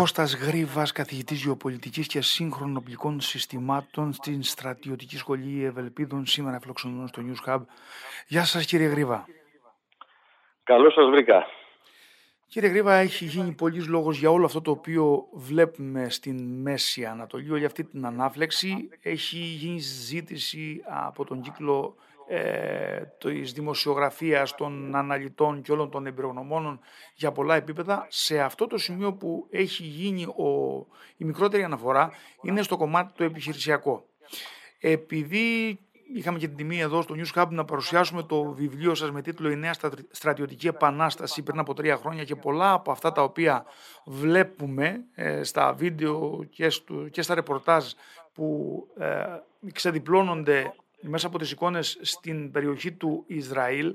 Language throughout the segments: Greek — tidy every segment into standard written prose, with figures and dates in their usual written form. Κώστας Γρήβας, καθηγητής γεωπολιτικής και σύγχρονων οπλικών συστημάτων στην Στρατιωτική Σχολή Ευελπίδων, σήμερα φιλοξενούμενος στο News Hub. Γεια σας, κύριε Γρήβα. Καλώς σας βρήκα. Κύριε Γρήβα, έχει γίνει πολλής λόγος για όλο αυτό το οποίο βλέπουμε στην Μέση Ανατολή, όλη αυτή την ανάφλεξη. Έχει γίνει συζήτηση από τον κύκλο της δημοσιογραφίας, των αναλυτών και όλων των εμπειρογνωμόνων για πολλά επίπεδα. Σε αυτό το σημείο που έχει γίνει η μικρότερη αναφορά είναι στο κομμάτι το επιχειρησιακό. Επειδή είχαμε και την τιμή εδώ στο News Hub να παρουσιάσουμε το βιβλίο σας με τίτλο «Η Νέα Στρατιωτική Επανάσταση» πριν από 3 χρόνια και πολλά από αυτά τα οποία βλέπουμε στα βίντεο και στα ρεπορτάζ που ξεδιπλώνονται μέσα από τις εικόνες στην περιοχή του Ισραήλ,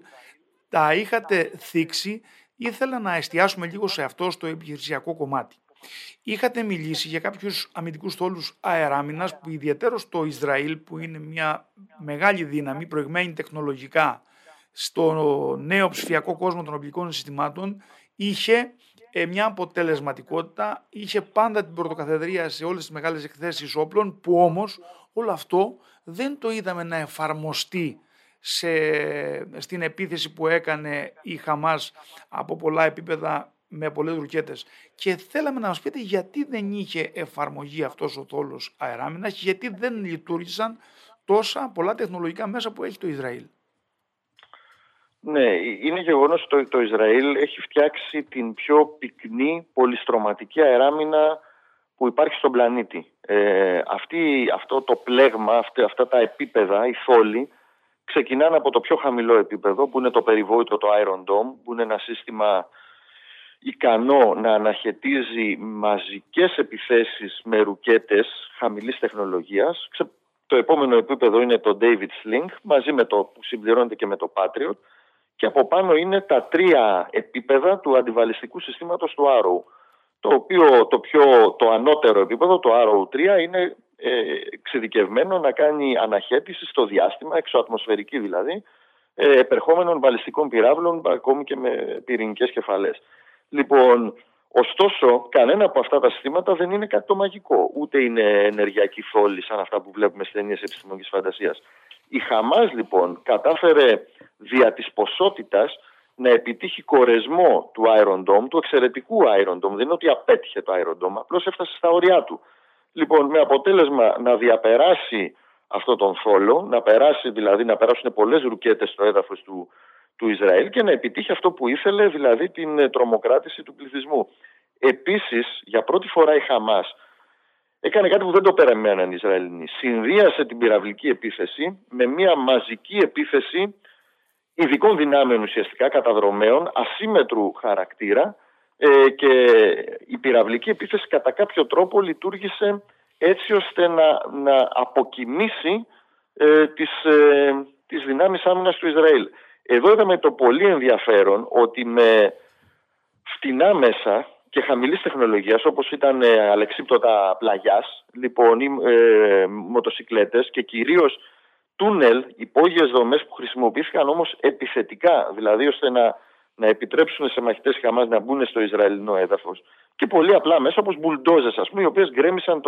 τα είχατε θίξει. Ήθελα να εστιάσουμε λίγο σε αυτό, στο επιχειρησιακό κομμάτι. Είχατε μιλήσει για κάποιους αμυντικούς στόλους αεράμινας που ιδιαιτέρως στο Ισραήλ, που είναι μια μεγάλη δύναμη προηγμένη τεχνολογικά στο νέο ψηφιακό κόσμο των οπλικών συστημάτων, είχε μια αποτελεσματικότητα, είχε πάντα την πρωτοκαθεδρία σε όλες τις μεγάλες εκθέσεις όπλων, που όμως όλο αυτό δεν το είδαμε να εφαρμοστεί στην επίθεση που έκανε η Χαμάς από πολλά επίπεδα με πολλές ρουκέτες. Και θέλαμε να μας πείτε γιατί δεν είχε εφαρμογή αυτός ο θόλος αεράμινας, γιατί δεν λειτουργήσαν τόσα πολλά τεχνολογικά μέσα που έχει το Ισραήλ. Ναι, είναι γεγονός ότι το Ισραήλ έχει φτιάξει την πιο πυκνή πολυστρωματική αεράμινα που υπάρχει στον πλανήτη. Αυτό το πλέγμα, αυτά τα επίπεδα, οι θόλοι, ξεκινάνε από το πιο χαμηλό επίπεδο, που είναι το περιβόητο, το Iron Dome, που είναι ένα σύστημα ικανό να αναχαιτίζει μαζικές επιθέσεις με ρουκέτες χαμηλής τεχνολογίας. Το επόμενο επίπεδο είναι το David Sling, που συμπληρώνεται και με το Patriot, και από πάνω είναι τα 3 επίπεδα του αντιβαλιστικού συστήματος του Arrow, το ανώτερο επίπεδο, το RO3, είναι εξειδικευμένο να κάνει αναχέτηση στο διάστημα, εξωατμοσφαιρική δηλαδή, επερχόμενων βαλιστικών πυράβλων, ακόμη και με πυρηνικές κεφαλές. Λοιπόν, ωστόσο, κανένα από αυτά τα συστήματα δεν είναι κάτι το μαγικό, ούτε είναι ενεργειακή θόλη σαν αυτά που βλέπουμε στις ταινίες επιστημονικής φαντασίας. Η Χαμάς, λοιπόν, κατάφερε δια της ποσότητας να επιτύχει κορεσμό του Iron Dome, του εξαιρετικού Iron Dome. Δεν είναι ότι απέτυχε το Iron Dome, απλώς έφτασε στα ωριά του. Λοιπόν, με αποτέλεσμα να διαπεράσει αυτόν τον θόλο, να περάσουν πολλές ρουκέτες στο έδαφος του Ισραήλ και να επιτύχει αυτό που ήθελε, δηλαδή την τρομοκράτηση του πληθυσμού. Επίσης, για πρώτη φορά η Χαμάς έκανε κάτι που δεν το περιμέναν οι Ισραηλινοί. Συνδύασε την πυραυλική επίθεση με μια μαζική επίθεση ειδικών δυνάμεων, ουσιαστικά καταδρομέων, ασύμετρου χαρακτήρα, και η πυραυλική επίθεση κατά κάποιο τρόπο λειτουργήσε έτσι ώστε να αποκοιμήσει τις δυνάμεις άμυνας του Ισραήλ. Εδώ είδαμε το πολύ ενδιαφέρον ότι με φτηνά μέσα και χαμηλής τεχνολογίας, όπως ήταν αλεξίπτωτα πλαγιάς, λοιπόν, μοτοσικλέτες και κυρίως τούνελ, υπόγειες δομές που χρησιμοποιήθηκαν όμως επιθετικά, δηλαδή ώστε να επιτρέψουν σε μαχητές Χαμάς να μπουν στο Ισραηλινό έδαφος, και πολύ απλά μέσα όπως μπουλντόζες, ας πούμε, οι οποίες γκρέμισαν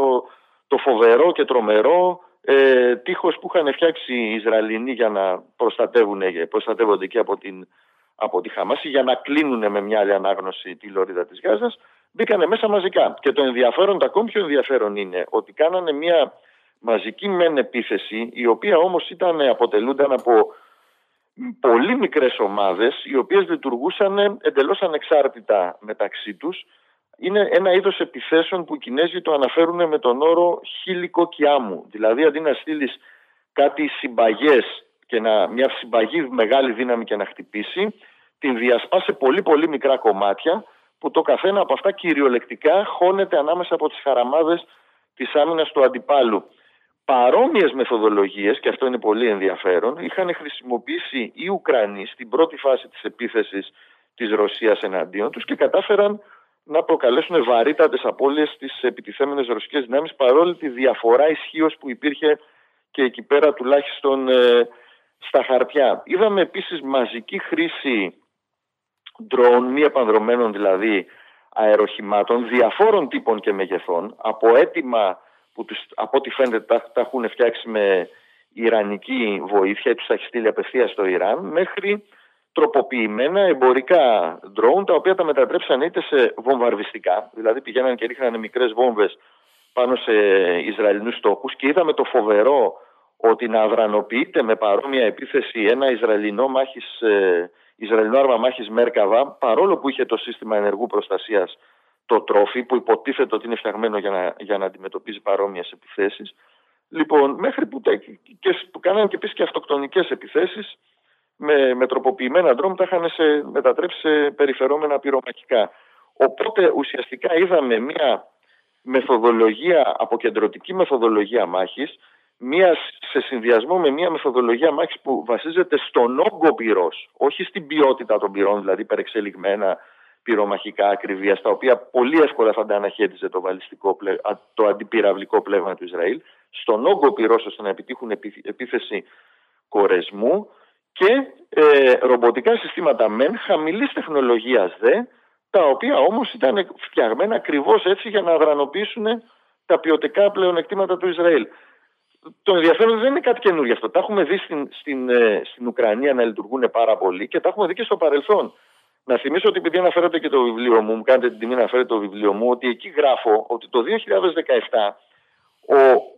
το φοβερό και τρομερό τείχος που είχαν φτιάξει οι Ισραηλινοί για να προστατεύονται και από τη Χαμάς, για να κλείνουν με μια άλλη ανάγνωση τη λωρίδα της Γάζας. Μπήκανε μέσα μαζικά, και το ακόμη πιο ενδιαφέρον είναι ότι κάνανε μια μαζική μεν επίθεση, η οποία όμως αποτελούνταν από πολύ μικρές ομάδες, οι οποίες λειτουργούσαν εντελώς ανεξάρτητα μεταξύ τους. Είναι ένα είδος επιθέσεων που οι Κινέζοι το αναφέρουν με τον όρο χίλικο κιάμου. Δηλαδή, αντί να στείλεις κάτι συμπαγές και μια συμπαγή μεγάλη δύναμη και να χτυπήσει, την διασπά σε πολύ πολύ μικρά κομμάτια, που το καθένα από αυτά κυριολεκτικά χώνεται ανάμεσα από τις χαραμάδες της άμυνας του αντιπάλου. Παρόμοιες μεθοδολογίες, και αυτό είναι πολύ ενδιαφέρον, είχαν χρησιμοποιήσει οι Ουκρανοί στην πρώτη φάση της επίθεσης της Ρωσίας εναντίον τους και κατάφεραν να προκαλέσουν βαρύτατες απώλειες στις επιτιθέμενες ρωσικές δυνάμεις, παρόλη τη διαφορά ισχύως που υπήρχε και εκεί πέρα, τουλάχιστον στα χαρτιά. Είδαμε επίσης μαζική χρήση ντρόουν, μη επανδρομένων δηλαδή αεροχημάτων διαφόρων τύπων και μεγεθών, από έτοιμα που από ό,τι φαίνεται τα έχουν φτιάξει με ιρανική βοήθεια ή τους έχει στείλει απευθείας στο Ιράν, μέχρι τροποποιημένα εμπορικά ντρόουν, τα οποία τα μετατρέψαν είτε σε βομβαρδιστικά, δηλαδή πηγαίναν και ρίχνανε μικρές βόμβες πάνω σε Ισραηλινούς στόχους, και είδαμε το φοβερό ότι να αδρανοποιείται με παρόμοια επίθεση ένα Ισραηλινό άρμα μάχης Μέρκαβά, παρόλο που είχε το σύστημα ενεργού προστασίας το τρόφι, που υποτίθεται ότι είναι φτιαγμένο για να αντιμετωπίζει παρόμοιες επιθέσεις. Λοιπόν, μέχρι που κάνανε και επίσης και αυτοκτονικές επιθέσεις με τροποποιημένα ντρόμ, τα είχαν μετατρέψει σε περιφερόμενα πυρομαχικά. Οπότε ουσιαστικά είδαμε μια μεθοδολογία, αποκεντρωτική μεθοδολογία μάχης, σε συνδυασμό με μια μεθοδολογία μάχης που βασίζεται στον όγκο πυρός, όχι στην ποιότητα των πυρών, δηλαδή περεξελιγμένα πυρομαχικά ακριβία, στα οποία πολύ εύκολα θα τα αναχέτιζε το αντιπυραυλικό πλέγμα του Ισραήλ, στον όγκο πυρός ώστε να επιτύχουν επίθεση κορεσμού, και ρομποτικά συστήματα μεν χαμηλής τεχνολογίας δε, τα οποία όμως ήταν φτιαγμένα ακριβώς έτσι για να αδρανοποιήσουν τα ποιοτικά πλεονεκτήματα του Ισραήλ. Το ενδιαφέρον δεν είναι κάτι καινούργιο αυτό. Τα έχουμε δει στην Ουκρανία να λειτουργούν πάρα πολύ και τα έχουμε δει και στο παρελθόν. Να θυμίσω ότι, επειδή αναφέρατε και το βιβλίο μου, μου κάνετε την τιμή να φέρετε το βιβλίο μου, ότι εκεί γράφω ότι το 2017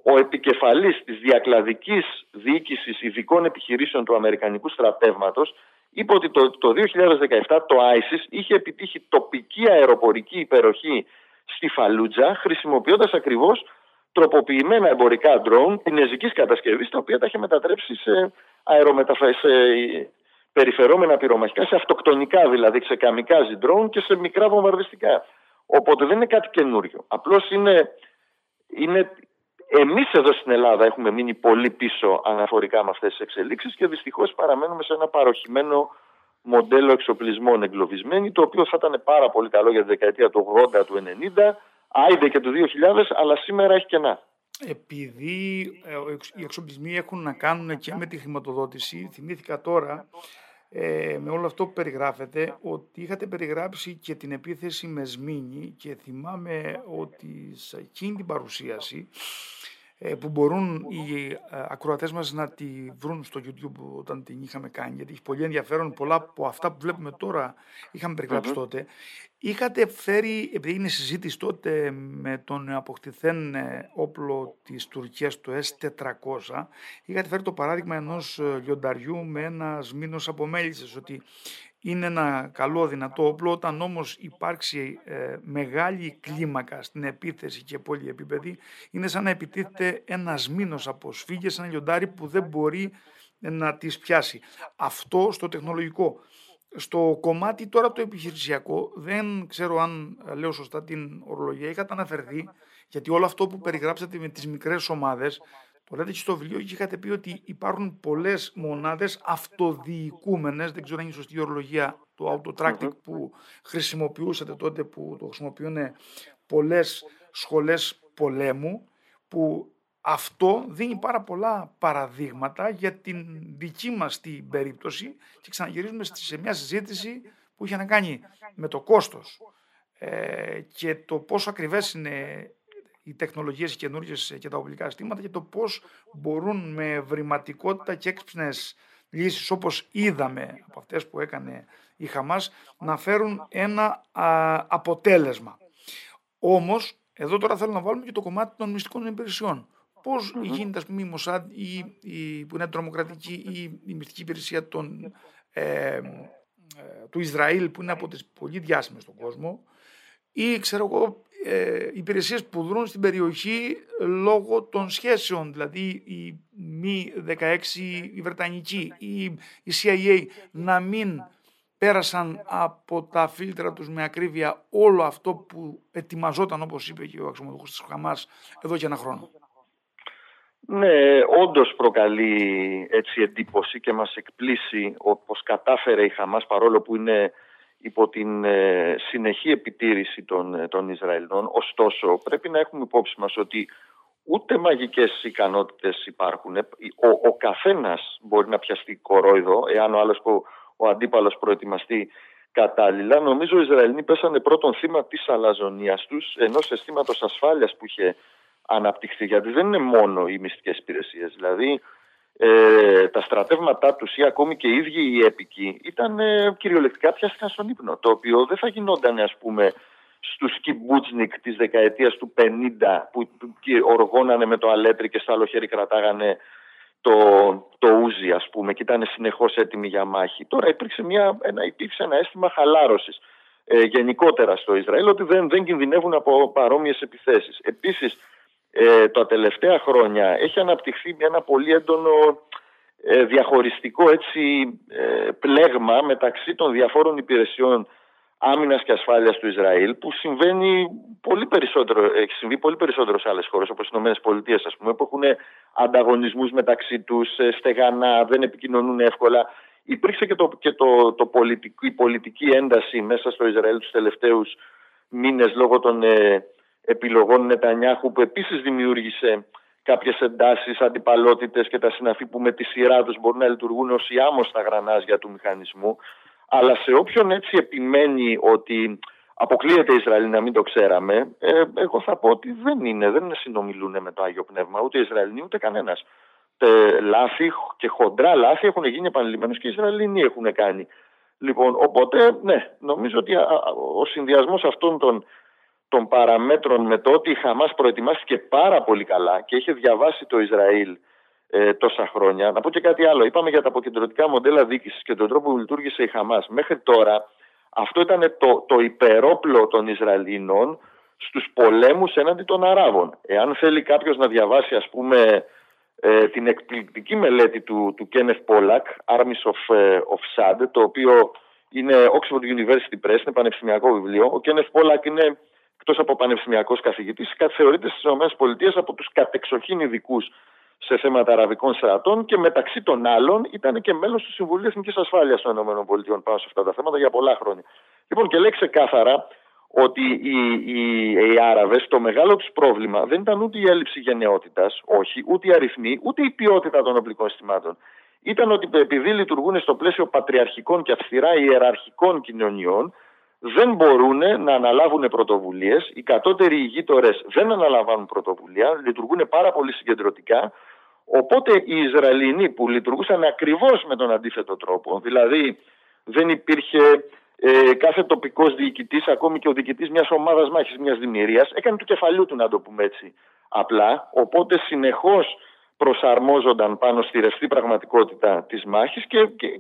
ο επικεφαλής της διακλαδικής διοίκησης ειδικών επιχειρήσεων του Αμερικανικού στρατεύματος είπε ότι το 2017 το ISIS είχε επιτύχει τοπική αεροπορική υπεροχή στη Φαλούτζα, χρησιμοποιώντας ακριβώς τροποποιημένα εμπορικά ντρόουν κινεζικής κατασκευής, τα οποία τα είχε μετατρέψει σε περιφερόμενα πυρομαχικά, σε αυτοκτονικά δηλαδή, σε καμικάζι ντρόουν και σε μικρά βομβαρδιστικά. Οπότε δεν είναι κάτι καινούριο. Απλώς είναι εμείς εδώ στην Ελλάδα έχουμε μείνει πολύ πίσω αναφορικά με αυτές τις εξελίξεις και δυστυχώς παραμένουμε σε ένα παροχημένο μοντέλο εξοπλισμών εγκλωβισμένοι, το οποίο θα ήταν πάρα πολύ καλό για τη δεκαετία του 80, του 90, άιδε και του 2000, αλλά σήμερα έχει κενά. Επειδή οι εξοπλισμοί έχουν να κάνουν και με τη χρηματοδότηση, θυμήθηκα τώρα με όλο αυτό που περιγράφεται ότι είχατε περιγράψει και την επίθεση με Σμήνη, και θυμάμαι ότι σε εκείνη την παρουσίαση που μπορούν οι ακροατές μας να τη βρουν στο YouTube όταν την είχαμε κάνει, γιατί έχει πολύ ενδιαφέρον, πολλά από αυτά που βλέπουμε τώρα είχαμε περιγράψει τότε. Είχατε φέρει, επειδή είναι συζήτηση τότε με τον αποκτηθέν όπλο της Τουρκίας, το S-400, είχατε φέρει το παράδειγμα ενός λιονταριού με ένα σμήνος από μέλισσες, ότι είναι ένα καλό δυνατό όπλο, όταν όμως υπάρξει μεγάλη κλίμακα στην επίθεση και πολυεπίπεδη, είναι σαν να επιτίθεται ένα σμήνος από σφίγγες, ένα λιοντάρι που δεν μπορεί να τις πιάσει. Αυτό στο τεχνολογικό. Στο κομμάτι τώρα το επιχειρησιακό, δεν ξέρω αν λέω σωστά την ορολογία, είχατε αναφερθεί, γιατί όλο αυτό που περιγράψατε με τις μικρές ομάδες, το λέτε και στο βιβλίο, και είχατε πει ότι υπάρχουν πολλές μονάδες αυτοδιοικούμενες, δεν ξέρω αν είναι σωστή η ορολογία, το auto-tracking που χρησιμοποιούσατε τότε, που το χρησιμοποιούν πολλές σχολές πολέμου, που αυτό δίνει πάρα πολλά παραδείγματα για την δική μας την περίπτωση, και ξαναγυρίζουμε σε μια συζήτηση που είχε να κάνει με το κόστος και το πόσο ακριβές είναι οι τεχνολογίες καινούργιες και τα οπλικά συστήματα, και το πώς μπορούν με ευρηματικότητα και έξυπνες λύσεις, όπως είδαμε από αυτές που έκανε η Χαμάς, να φέρουν ένα αποτέλεσμα. Όμως, εδώ τώρα θέλω να βάλουμε και το κομμάτι των μυστικών υπηρεσιών. Πώς γίνεται, ας πούμε, η ΜΟΣΑΔ, που είναι τρομοκρατική, ή η μυστική υπηρεσία του Ισραήλ, που είναι από τις πολύ διάσημες στον κόσμο, ή ξέρω εγώ, υπηρεσίες που δρούν στην περιοχή λόγω των σχέσεων, δηλαδή η ΜΙ-16, η Βρετανική, η CIA, να μην πέρασαν από τα φίλτρα τους με ακρίβεια όλο αυτό που ετοιμαζόταν, όπως είπε και ο αξιωματούχος της Χαμάς, εδώ και ένα χρόνο. Ναι, όντως προκαλεί έτσι εντύπωση και μας εκπλήσει όπως κατάφερε η Χαμάς, παρόλο που είναι υπό την συνεχή επιτήρηση των Ισραηλινών. Ωστόσο, πρέπει να έχουμε υπόψη μας ότι ούτε μαγικές ικανότητες υπάρχουν. Ο καθένας μπορεί να πιαστεί κορόιδο, εάν ο αντίπαλος προετοιμαστεί κατάλληλα. Νομίζω οι Ισραηλοί πέσανε πρώτον θύμα της αλαζονίας τους, ενός αισθήματος ασφάλειας που είχε αναπτυχθεί. Γιατί δεν είναι μόνο οι μυστικές υπηρεσίες. Δηλαδή τα στρατεύματά τους ή ακόμη και οι ίδιοι οι έπικοι ήταν κυριολεκτικά πιάστηκαν στον ύπνο. Το οποίο δεν θα γινόταν, ας πούμε, στους Κιμπούτσνικ της δεκαετίας του 50 που οργώνανε με το αλέτρι και στο άλλο χέρι κρατάγανε το ούζι, ας πούμε, και ήταν συνεχώς έτοιμοι για μάχη. Τώρα υπήρξε ένα αίσθημα χαλάρωσης γενικότερα στο Ισραήλ, ότι δεν κινδυνεύουν από παρόμοιες επιθέσεις. Επίσης, τα τελευταία χρόνια έχει αναπτυχθεί ένα πολύ έντονο διαχωριστικό πλέγμα μεταξύ των διαφόρων υπηρεσιών άμυνας και ασφάλειας του Ισραήλ, που έχει συμβεί πολύ περισσότερο σε άλλες χώρες, όπως οι Ηνωμένες Πολιτείες, ας πούμε, που έχουν ανταγωνισμούς μεταξύ τους, στεγανά, δεν επικοινωνούν εύκολα. Υπήρξε η πολιτική ένταση μέσα στο Ισραήλ τους τελευταίους μήνες λόγω των επιλογών Νετανιάχου, που επίσης δημιούργησε κάποιες εντάσεις, αντιπαλότητες και τα συναφή που με τη σειρά τους μπορούν να λειτουργούν ως ιάμος στα γρανάζια του μηχανισμού. Αλλά σε όποιον επιμένει ότι αποκλείεται η Ισραήλ να μην το ξέραμε, εγώ θα πω ότι δεν συνομιλούν με το Άγιο Πνεύμα ούτε οι Ισραηλοί ούτε κανένας. Λάθη και χοντρά λάθη έχουν γίνει επανειλημμένως και οι Ισραηλοί έχουν κάνει. Λοιπόν, οπότε ναι, νομίζω ότι ο συνδυασμός αυτών των παραμέτρων με το ότι η Χαμάς προετοιμάστηκε πάρα πολύ καλά και είχε διαβάσει το Ισραήλ τόσα χρόνια. Να πω και κάτι άλλο. Είπαμε για τα αποκεντρωτικά μοντέλα διοίκησης και τον τρόπο που λειτουργήσε η Χαμάς. Μέχρι τώρα αυτό ήταν το υπερόπλο των Ισραηλινών στους πολέμους έναντι των Αράβων. Εάν θέλει κάποιος να διαβάσει, ας πούμε, την εκπληκτική μελέτη του Κένεθ Πόλακ, Army of Saddle, το οποίο είναι Oxford University Press, είναι πανεπιστημιακό βιβλίο. Ο Κένεθ Πόλακ είναι, εκτός από πανεπιστημιακός καθηγητής, θεωρείται στις ΗΠΑ από τους κατεξοχήν ειδικούς σε θέματα αραβικών στρατών και μεταξύ των άλλων ήταν και μέλος του Συμβουλίου Εθνικής Ασφάλειας των ΗΠΑ πάνω σε αυτά τα θέματα για πολλά χρόνια. Λοιπόν, και λέει ξεκάθαρα ότι οι Άραβες το μεγάλο τους πρόβλημα δεν ήταν ούτε η έλλειψη γενναιότητας, όχι, ούτε οι αριθμοί, ούτε η ποιότητα των οπλικών συστημάτων. Ήταν ότι επειδή λειτουργούν στο πλαίσιο πατριαρχικών και αυστηρά ιεραρχικών κοινωνιών, δεν μπορούν να αναλάβουν πρωτοβουλίες. Οι κατώτεροι ηγείτορες δεν αναλαμβάνουν πρωτοβουλία, λειτουργούν πάρα πολύ συγκεντρωτικά. Οπότε οι Ισραηλινοί που λειτουργούσαν ακριβώς με τον αντίθετο τρόπο, δηλαδή δεν υπήρχε κάθε τοπικός διοικητής, ακόμη και ο διοικητής μιας ομάδας μάχης, μιας δημιουργίας, έκανε του κεφαλιού του, να το πούμε έτσι απλά. Οπότε συνεχώς προσαρμόζονταν πάνω στη ρευστή πραγματικότητα της μάχης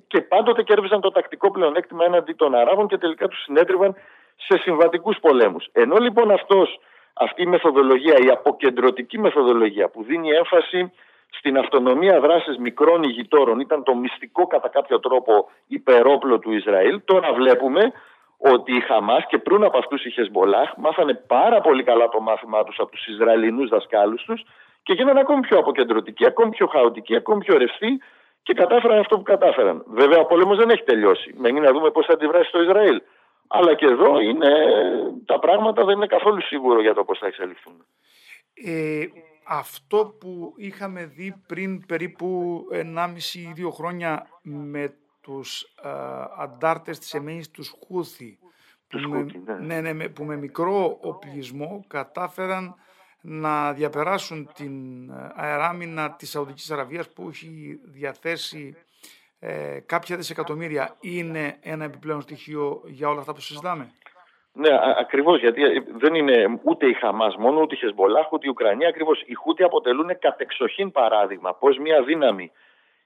και πάντοτε κέρδιζαν το τακτικό πλεονέκτημα έναντι των Αράβων και τελικά τους συνέτριβαν σε συμβατικούς πολέμους. Ενώ λοιπόν αυτή η μεθοδολογία, η αποκεντρωτική μεθοδολογία που δίνει έμφαση στην αυτονομία δράσης μικρών ηγειτόρων, ήταν το μυστικό κατά κάποιο τρόπο υπερόπλο του Ισραήλ. Τώρα βλέπουμε ότι η Χαμάς και πριν από αυτούς η Χεζμπολάχ μάθανε πάρα πολύ καλά το μάθημά τους από τους Ισραηλινούς δασκάλους τους και γίνανε ακόμη πιο αποκεντρωτικοί, ακόμη πιο χαοτικοί, ακόμη πιο ρευστοί και κατάφεραν αυτό που κατάφεραν. Βέβαια, ο πολέμος δεν έχει τελειώσει. Μένει να δούμε πώς θα αντιδράσει το Ισραήλ. Αλλά και εδώ τα πράγματα δεν είναι καθόλου σίγουρο για το πώς θα εξελιχθούν. Αυτό που είχαμε δει πριν περίπου 1,5 ή 2 χρόνια με τους αντάρτες της εμένης τους Χούθι, που με μικρό οπλισμό κατάφεραν να διαπεράσουν την αεράμινα της Σαουδικής Αραβίας που έχει διαθέσει κάποια δισεκατομμύρια, είναι ένα επιπλέον στοιχείο για όλα αυτά που συζητάμε? Ναι, ακριβώς, γιατί δεν είναι ούτε η Χαμάς μόνο, ούτε η Χεζμπολάχ, ούτε η Ουκρανία. Ακριβώς, οι Χούτι αποτελούν κατεξοχήν παράδειγμα πως μια δύναμη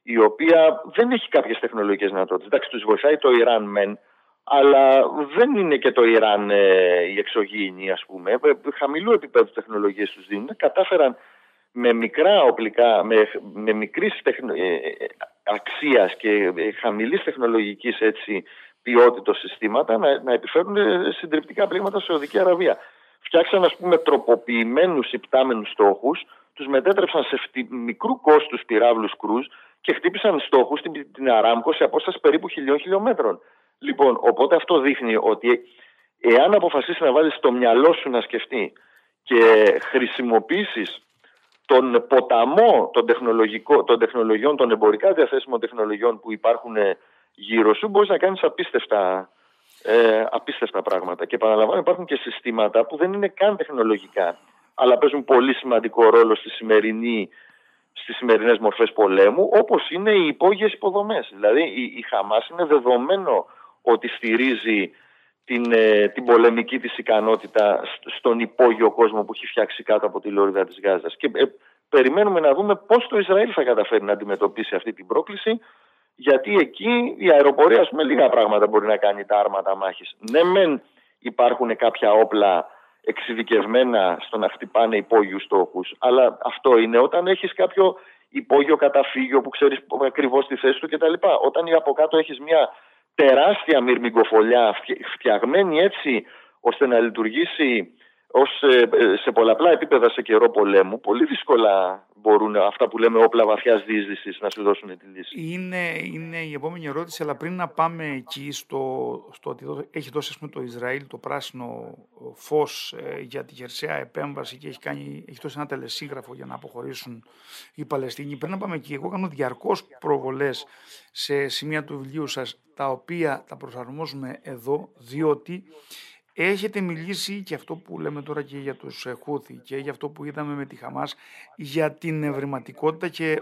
η οποία δεν έχει κάποιες τεχνολογικές δυνατότητες. Εντάξει, τους βοηθάει το Ιράν μεν, αλλά δεν είναι και το Ιράν η εξωγήινη, ας πούμε. Χαμηλού επίπεδου τεχνολογίες τους δίνουν. Κατάφεραν με μικρά οπλικά, με μικρής αξίας και χαμηλής τεχνολογικής ποιότητος συστήματα να επιφέρουν συντριπτικά πλήγματα στη Σαουδική Αραβία. Φτιάξαν, ας πούμε, τροποποιημένους υπτάμενους στόχους, τους μετέτρεψαν σε μικρού κόστους πυράβλους κρούζ και χτύπησαν στόχους στην Αράμκο σε απόσταση περίπου 1.000 χιλιόμετρων. Λοιπόν, οπότε αυτό δείχνει ότι εάν αποφασίσει να βάλεις το μυαλό σου να σκεφτεί και χρησιμοποιήσεις τον ποταμό των τεχνολογιών, των εμπορικά διαθέσιμων τεχνολογιών που υπάρχουν γύρω σου, μπορείς να κάνεις απίστευτα απίστευτα πράγματα. Και παραλαμβάνω, υπάρχουν και συστήματα που δεν είναι καν τεχνολογικά, αλλά παίζουν πολύ σημαντικό ρόλο στις σημερινές μορφές πολέμου, όπως είναι οι υπόγειες υποδομές. Δηλαδή η Χαμάς είναι δεδομένο ότι στηρίζει την πολεμική της ικανότητα στον υπόγειο κόσμο που έχει φτιάξει κάτω από τη λωρίδα της Γάζας. Και περιμένουμε να δούμε πώς το Ισραήλ θα καταφέρει να αντιμετωπίσει αυτή την πρόκληση, γιατί εκεί η αεροπορία, με λίγα πράγματα μπορεί να κάνει τα άρματα μάχης. Ναι, μεν υπάρχουν κάποια όπλα εξειδικευμένα στο να χτυπάνε υπόγειους στόχους, αλλά αυτό είναι όταν έχεις κάποιο υπόγειο καταφύγιο που ξέρεις ακριβώς τη θέση του κτλ. Όταν από κάτω έχεις μια τεράστια μυρμικοφωλιά φτιαγμένη έτσι ώστε να λειτουργήσει ως, σε πολλαπλά επίπεδα σε καιρό πολέμου, πολύ δύσκολα μπορούν αυτά που λέμε όπλα βαθιάς διείσδυσης να σου δώσουν τη λύση. Είναι η επόμενη ερώτηση, αλλά πριν να πάμε εκεί στο ότι έχει δώσει το Ισραήλ το πράσινο φως για τη χερσαία επέμβαση και έχει δώσει ένα τελεσίγραφο για να αποχωρήσουν οι Παλαιστίνοι. Πριν να πάμε εκεί, εγώ κάνω διαρκώς προβολές σε σημεία του βιβλίου σας, τα οποία τα προσαρμόζουμε εδώ, διότι έχετε μιλήσει και αυτό που λέμε τώρα και για τους Χούθι και για αυτό που είδαμε με τη Χαμάς, για την ευρηματικότητα και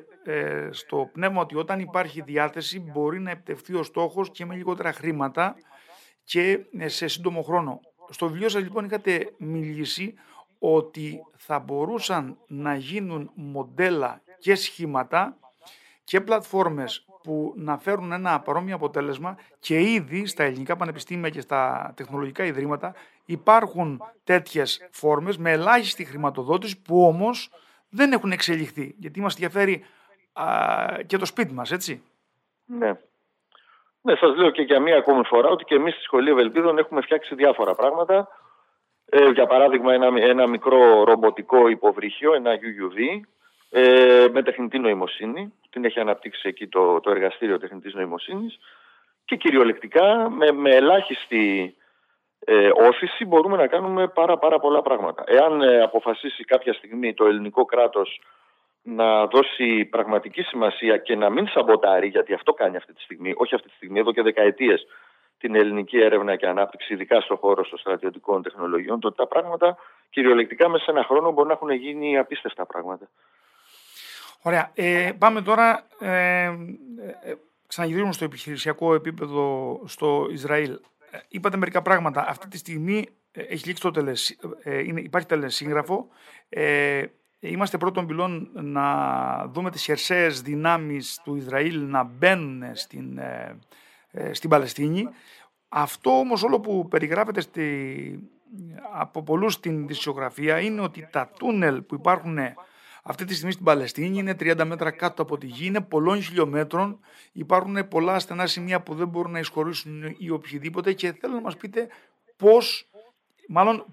στο πνεύμα ότι όταν υπάρχει διάθεση μπορεί να επιτευχθεί ο στόχος και με λιγότερα χρήματα και σε σύντομο χρόνο. Στο βιβλίο σας λοιπόν είχατε μιλήσει ότι θα μπορούσαν να γίνουν μοντέλα και σχήματα και πλατφόρμες που να φέρουν ένα παρόμοιο αποτέλεσμα, και ήδη στα ελληνικά πανεπιστήμια και στα τεχνολογικά ιδρύματα υπάρχουν τέτοιες φόρμες με ελάχιστη χρηματοδότηση που όμως δεν έχουν εξελιχθεί, γιατί μας ενδιαφέρει και το σπίτι μας, έτσι. Ναι, σας λέω και για μία ακόμη φορά ότι και εμείς στη Σχολή Ευελπίδων έχουμε φτιάξει διάφορα πράγματα. Για παράδειγμα ένα μικρό ρομποτικό υποβρύχιο, ένα UUV, με τεχνητή νοημοσύνη. Την έχει αναπτύξει εκεί το εργαστήριο τεχνητής νοημοσύνης, και κυριολεκτικά με ελάχιστη όθηση μπορούμε να κάνουμε πάρα πολλά πράγματα. Εάν αποφασίσει κάποια στιγμή το ελληνικό κράτος να δώσει πραγματική σημασία και να μην σαμποτάρει, γιατί αυτό κάνει αυτή τη στιγμή, όχι αυτή τη στιγμή, εδώ και δεκαετίες, την ελληνική έρευνα και ανάπτυξη, ειδικά στον χώρο των στρατιωτικών τεχνολογιών, τότε τα πράγματα κυριολεκτικά μέσα σε ένα χρόνο μπορεί να έχουν γίνει απίστευτα πράγματα. Ωραία. Πάμε τώρα, ξαναγυρίζουμε στο επιχειρησιακό επίπεδο στο Ισραήλ. Είπατε μερικά πράγματα. Αυτή τη στιγμή έχει λήξει υπάρχει τελεσύγγραφο. Είμαστε πρώτον πυλών να δούμε τις χερσαίες δυνάμεις του Ισραήλ να μπαίνουν στην Παλαιστίνη. Αυτό όμως όλο που περιγράφεται από πολλούς στην δισιογραφία είναι ότι τα τούνελ που υπάρχουν αυτή τη στιγμή στην Παλαιστίνη είναι 30 μέτρα κάτω από τη γη, είναι πολλών χιλιόμετρων, υπάρχουν πολλά στενά σημεία που δεν μπορούν να εισχωρήσουν ή οποιοδήποτε, και θέλω να μας πείτε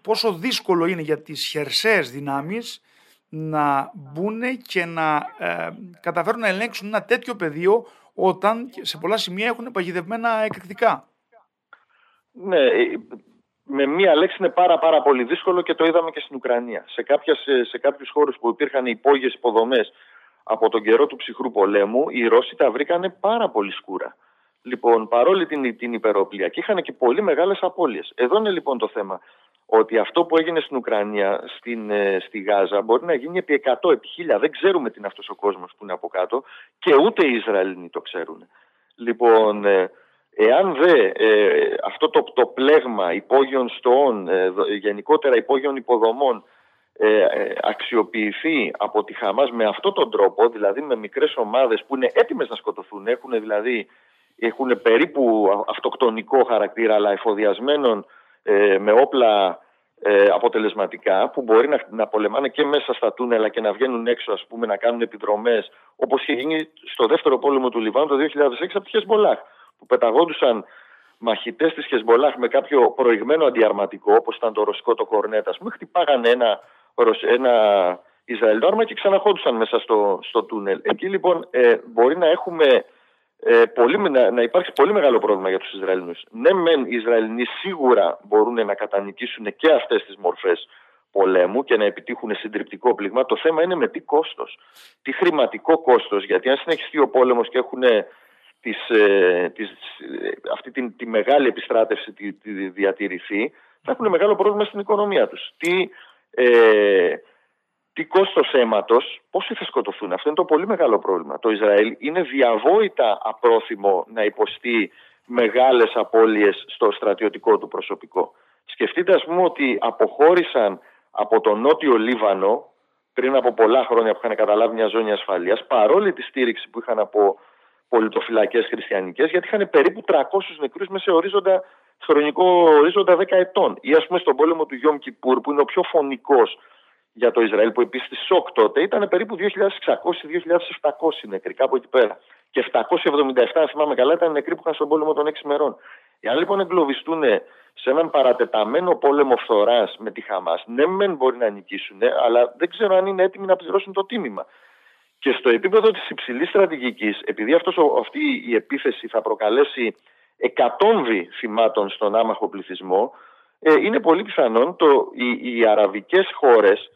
πόσο δύσκολο είναι για τις χερσαίες δυνάμεις να μπουν και να καταφέρουν να ελέγξουν ένα τέτοιο πεδίο όταν σε πολλά σημεία έχουν παγιδευμένα εκρηκτικά. Ναι, με μία λέξη είναι πάρα πολύ δύσκολο, και το είδαμε και στην Ουκρανία. Σε κάποιους χώρους που υπήρχαν υπόγειες υποδομές από τον καιρό του ψυχρού πολέμου, οι Ρώσοι τα βρήκανε πάρα πολύ σκούρα. Λοιπόν, παρόλη την υπεροπλία, και είχαν και πολύ μεγάλες απώλειες. Εδώ είναι λοιπόν το θέμα, ότι αυτό που έγινε στην Ουκρανία, στη Γάζα, μπορεί να γίνει επί 100, επί 1000. Δεν ξέρουμε τι είναι αυτός ο κόσμος που είναι από κάτω, και ούτε οι Ισραηλινοί το ξέρουν. Λοιπόν, εάν δε αυτό το πλέγμα υπόγειων στοών, γενικότερα υπόγειων υποδομών, αξιοποιηθεί από τη Χαμάς με αυτόν τον τρόπο, δηλαδή με μικρές ομάδες που είναι έτοιμες να σκοτωθούν, έχουν περίπου αυτοκτονικό χαρακτήρα, αλλά εφοδιασμένων με όπλα αποτελεσματικά, που μπορεί να πολεμάνε και μέσα στα τούνελα, αλλά και να βγαίνουν έξω, ας πούμε, να κάνουν επιδρομές, όπως είχε γίνει στο δεύτερο πόλεμο του Λιβάνου το 2006 από τη Χεζμπολάχ, που πεταγόντουσαν μαχητές της Χεζμπολάχ με κάποιο προηγμένο αντιαρματικό, όπως ήταν το ρωσικό το κορνέτ, ας πούμε, χτυπάγανε ένα Ισραηλινό άρμα και ξαναχόντουσαν μέσα στο τούνελ. Εκεί λοιπόν μπορεί να έχουμε να υπάρξει πολύ μεγάλο πρόβλημα για τους Ισραηλινούς. Ναι, μεν οι Ισραηλινοί σίγουρα μπορούν να κατανικήσουν και αυτές τις μορφές πολέμου και να επιτύχουν συντριπτικό πλήγμα. Το θέμα είναι με τι κόστος, τι χρηματικό κόστος, γιατί αν συνεχιστεί ο πόλεμος και έχουν αυτή τη μεγάλη επιστράτευση τη διατηρηθεί, θα έχουν μεγάλο πρόβλημα στην οικονομία τους. Τι κόστος αίματος, πόσοι θα σκοτωθούν, αυτό είναι το πολύ μεγάλο πρόβλημα. Το Ισραήλ είναι διαβόητα απρόθυμο να υποστεί μεγάλες απώλειες στο στρατιωτικό του προσωπικό. Σκεφτείτε, ας πούμε, ότι αποχώρησαν από τον Νότιο Λίβανο πριν από πολλά χρόνια που είχαν καταλάβει μια ζώνη ασφαλείας, παρόλη τη στήριξη που είχαν από πολιτοφυλακές χριστιανικές, γιατί είχαν περίπου 300 νεκρούς μέσα σε ορίζοντα, χρονικό ορίζοντα 10 ετών. Ή, ας πούμε, στον πόλεμο του Γιόμ Κιπούρ, που είναι ο πιο φωνικός για το Ισραήλ, που επίσης τη ΣΟΚ τότε ήταν περίπου 2.600-2.700 νεκροί, κάπου εκεί πέρα. Και 777, αν θυμάμαι καλά, ήταν νεκροί που είχαν στον πόλεμο των 6 ημερών. Εάν λοιπόν εγκλωβιστούν σε έναν παρατεταμένο πόλεμο φθοράς με τη Χαμάς, ναι, μεν μπορεί να νικήσουν, αλλά δεν ξέρω αν είναι έτοιμοι να πληρώσουν το τίμημα. Και στο επίπεδο της υψηλής στρατηγικής, επειδή αυτή η επίθεση θα προκαλέσει εκατόμβη θυμάτων στον άμαχο πληθυσμό, είναι πολύ πιθανόν οι αραβικές χώρες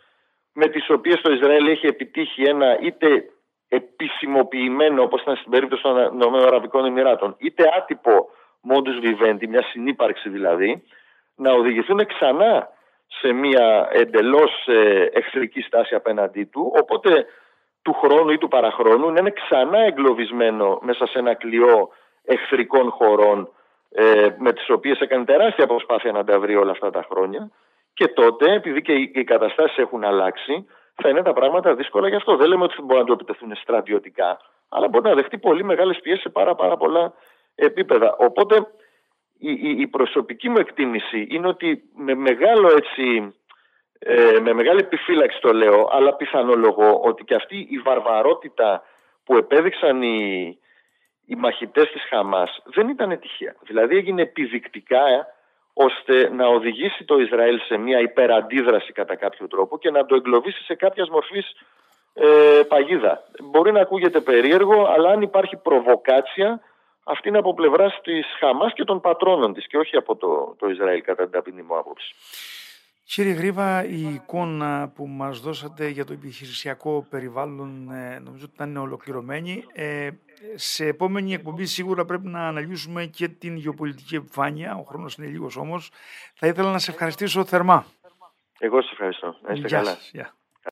με τις οποίες το Ισραήλ έχει επιτύχει ένα είτε επισημοποιημένο, όπως ήταν στην περίπτωση των Ηνωμένων Αραβικών Εμιράτων, είτε άτυπο modus vivendi, μια συνύπαρξη δηλαδή, να οδηγηθούν ξανά σε μια εντελώς εχθρική στάση απέναντί του, οπότε του χρόνου ή του παραχρόνου να είναι ξανά εγκλωβισμένο μέσα σε ένα κλειό εχθρικών χωρών με τις οποίες έκανε τεράστια προσπάθεια να τα βρει όλα αυτά τα χρόνια, και τότε, επειδή και οι καταστάσεις έχουν αλλάξει, θα είναι τα πράγματα δύσκολα γι' αυτό. Δεν λέμε ότι μπορούν να του επιτεθούν στρατιωτικά, αλλά μπορεί να δεχτεί πολύ μεγάλες πιέσεις σε πάρα πολλά επίπεδα. Οπότε η προσωπική μου εκτίμηση είναι ότι με μεγάλη επιφύλαξη το λέω, αλλά πιθανολογώ ότι και αυτή η βαρβαρότητα που επέδειξαν οι μαχητές της Χαμάς δεν ήταν τυχαία. Δηλαδή έγινε επιδεικτικά, ώστε να οδηγήσει το Ισραήλ σε μια υπεραντίδραση κατά κάποιο τρόπο και να το εγκλωβίσει σε κάποια μορφή παγίδα. Μπορεί να ακούγεται περίεργο, αλλά αν υπάρχει προβοκάτσια, αυτή είναι από πλευράς της Χαμάς και των πατρόνων της και όχι από το Ισραήλ, κατά την ταπεινή μου άποψη. Κύριε Γρήβα, η εικόνα που μας δώσατε για το επιχειρησιακό περιβάλλον νομίζω ότι ήταν ολοκληρωμένη. Σε επόμενη εκπομπή σίγουρα πρέπει να αναλύσουμε και την γεωπολιτική επιφάνεια. Ο χρόνος είναι λίγος όμως. Θα ήθελα να σε ευχαριστήσω θερμά. Εγώ σε ευχαριστώ. Να είστε καλά. Γεια σας.